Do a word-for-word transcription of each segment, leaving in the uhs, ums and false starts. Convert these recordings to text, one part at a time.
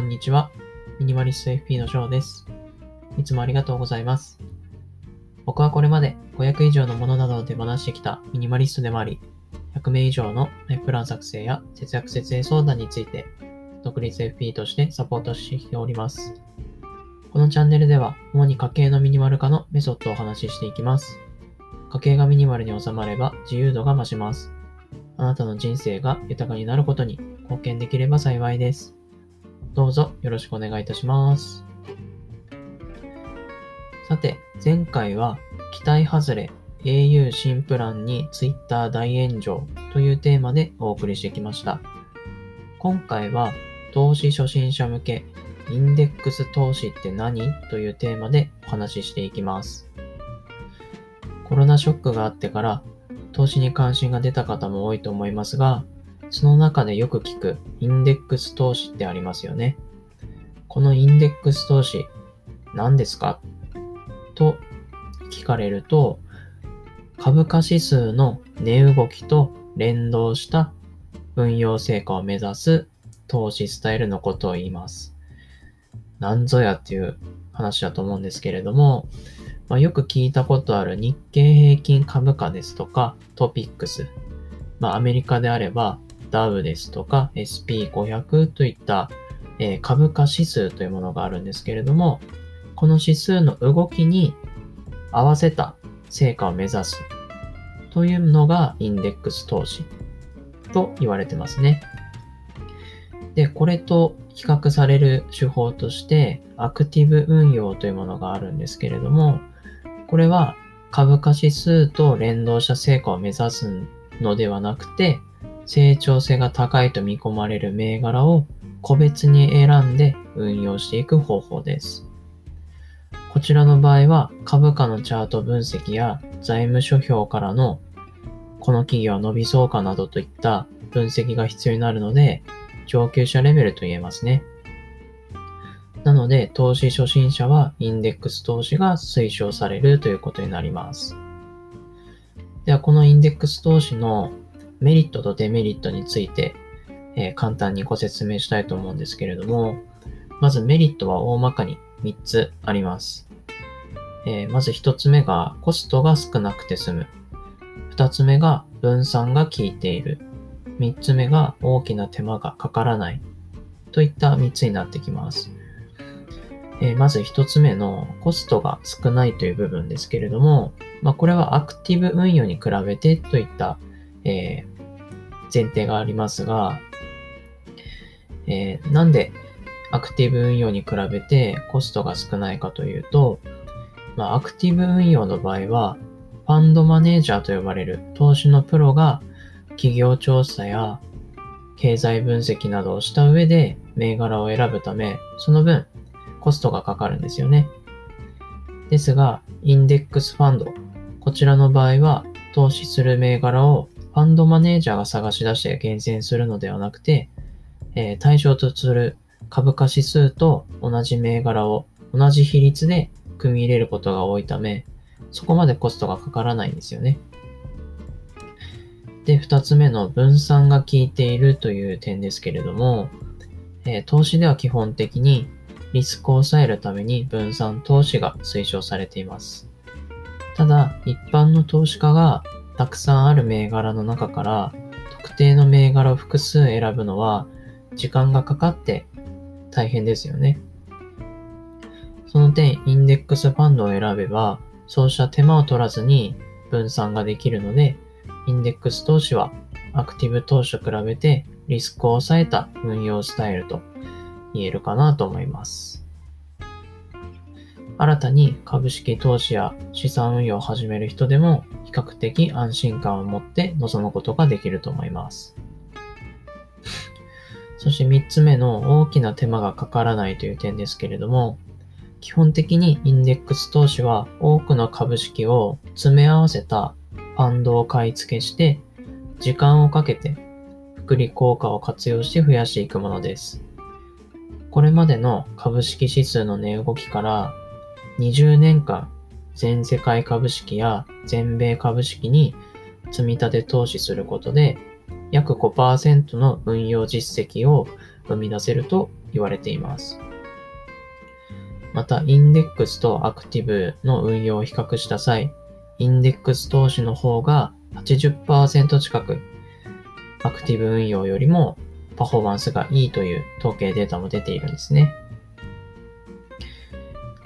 こんにちは。ミニマリスト エフピー の翔です。いつもありがとうございます。僕はこれまでごひゃく以上のものなどを手放してきたミニマリストでもあり、ひゃく名以上のライフプラン作成や節約節税相談について、独立 エフピー としてサポートしております。このチャンネルでは、主に家計のミニマル化のメソッドをお話ししていきます。家計がミニマルに収まれば自由度が増します。あなたの人生が豊かになることに貢献できれば幸いです。どうぞよろしくお願いいたします。さて、前回は期待外れ エーユー 新プランに Twitter 大炎上というテーマでお送りしてきました。今回は投資初心者向けインデックス投資って何？というテーマでお話ししていきます。コロナショックがあってから投資に関心が出た方も多いと思いますが、その中でよく聞くインデックス投資ってありますよね。このインデックス投資何ですかと聞かれると、株価指数の値動きと連動した運用成果を目指す投資スタイルのことを言います。なんぞやっていう話だと思うんですけれども、まあ、よく聞いたことある日経平均株価ですとかトピックス、まあ、アメリカであればダウですとか エスピーごひゃく といった株価指数というものがあるんですけれども、この指数の動きに合わせた成果を目指すというのがインデックス投資と言われてますね。で、これと比較される手法としてアクティブ運用というものがあるんですけれども、これは株価指数と連動した成果を目指すのではなくて、成長性が高いと見込まれる銘柄を個別に選んで運用していく方法です。こちらの場合は株価のチャート分析や財務諸表からのこの企業は伸びそうかなどといった分析が必要になるので、上級者レベルと言えますね。なので投資初心者はインデックス投資が推奨されるということになります。ではこのインデックス投資のメリットとデメリットについて、えー、簡単にご説明したいと思うんですけれども、まずメリットは大まかにみっつあります。えー、まずひとつめがコストが少なくて済む。ふたつめが分散が効いている。みっつめが大きな手間がかからない。といったみっつになってきます。えー、まずひとつめのコストが少ないという部分ですけれども、まあ、これはアクティブ運用に比べてといったえー、前提がありますが、えー、なんでアクティブ運用に比べてコストが少ないかというと、まあ、アクティブ運用の場合はファンドマネージャーと呼ばれる投資のプロが企業調査や経済分析などをした上で銘柄を選ぶため、その分コストがかかるんですよね。ですがインデックスファンド、こちらの場合は投資する銘柄をファンドマネージャーが探し出して厳選するのではなくて、えー、対象とする株価指数と同じ銘柄を同じ比率で組み入れることが多いため、そこまでコストがかからないんですよね。で、二つ目の分散が効いているという点ですけれども、えー、投資では基本的にリスクを抑えるために分散投資が推奨されています。ただ、一般の投資家がたくさんある銘柄の中から特定の銘柄を複数選ぶのは時間がかかって大変ですよね。その点、インデックスファンドを選べばそうした手間を取らずに分散ができるので、インデックス投資はアクティブ投資と比べてリスクを抑えた運用スタイルと言えるかなと思います。新たに株式投資や資産運用を始める人でも比較的安心感を持って臨むことができると思います。そしてみっつめの大きな手間がかからないという点ですけれども、基本的にインデックス投資は多くの株式を詰め合わせたファンドを買い付けして、時間をかけて複利効果を活用して増やしていくものです。これまでの株式指数の値動きから、にじゅうねんかん全世界株式や全米株式に積み立て投資することで約 ごパーセント の運用実績を生み出せると言われています。また、インデックスとアクティブの運用を比較した際、インデックス投資の方が はちじゅっパーセント 近く、アクティブ運用よりもパフォーマンスがいいという統計データも出ているんですね。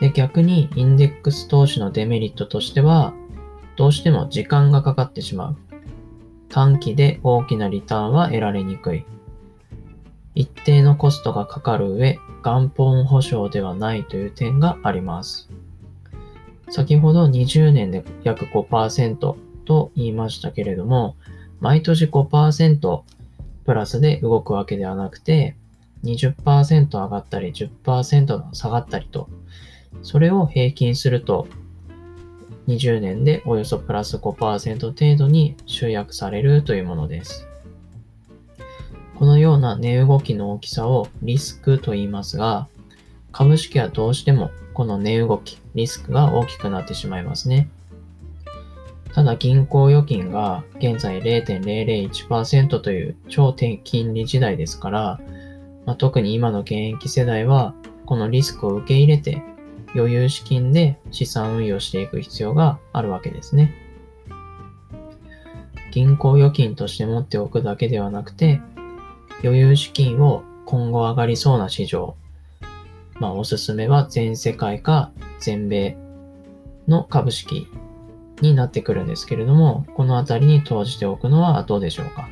で、逆にインデックス投資のデメリットとしては、どうしても時間がかかってしまう。短期で大きなリターンは得られにくい。一定のコストがかかる上、元本保証ではないという点があります。先ほどにじゅうねんで約 ごパーセント と言いましたけれども、毎年 ごパーセント プラスで動くわけではなくて、にじゅっパーセント 上がったり じゅっパーセント 下がったりと、それを平均すると、にじゅうねんでおよそプラス ごパーセント 程度に集約されるというものです。このような値動きの大きさをリスクと言いますが、株式はどうしてもこの値動き、リスクが大きくなってしまいますね。ただ銀行預金が現在 ゼロてんゼロゼロいちパーセント という超低金利時代ですから、まあ、特に今の現役世代はこのリスクを受け入れて余裕資金で資産運用していく必要があるわけですね。銀行預金として持っておくだけではなくて、余裕資金を今後上がりそうな市場、まあ、おすすめは全世界か全米の株式になってくるんですけれども、このあたりに投じておくのはどうでしょうか。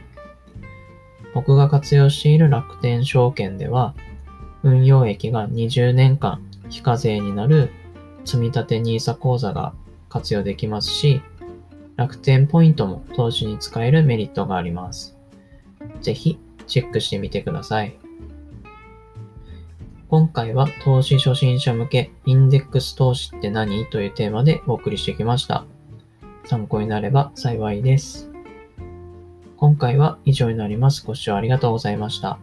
僕が活用している楽天証券では、運用益がにじゅうねんかん非課税になる積立 ニーサ 口座が活用できますし、楽天ポイントも投資に使えるメリットがあります。ぜひチェックしてみてください。今回は投資初心者向けインデックス投資って何？というテーマでお送りしてきました。参考になれば幸いです。今回は以上になります。ご視聴ありがとうございました。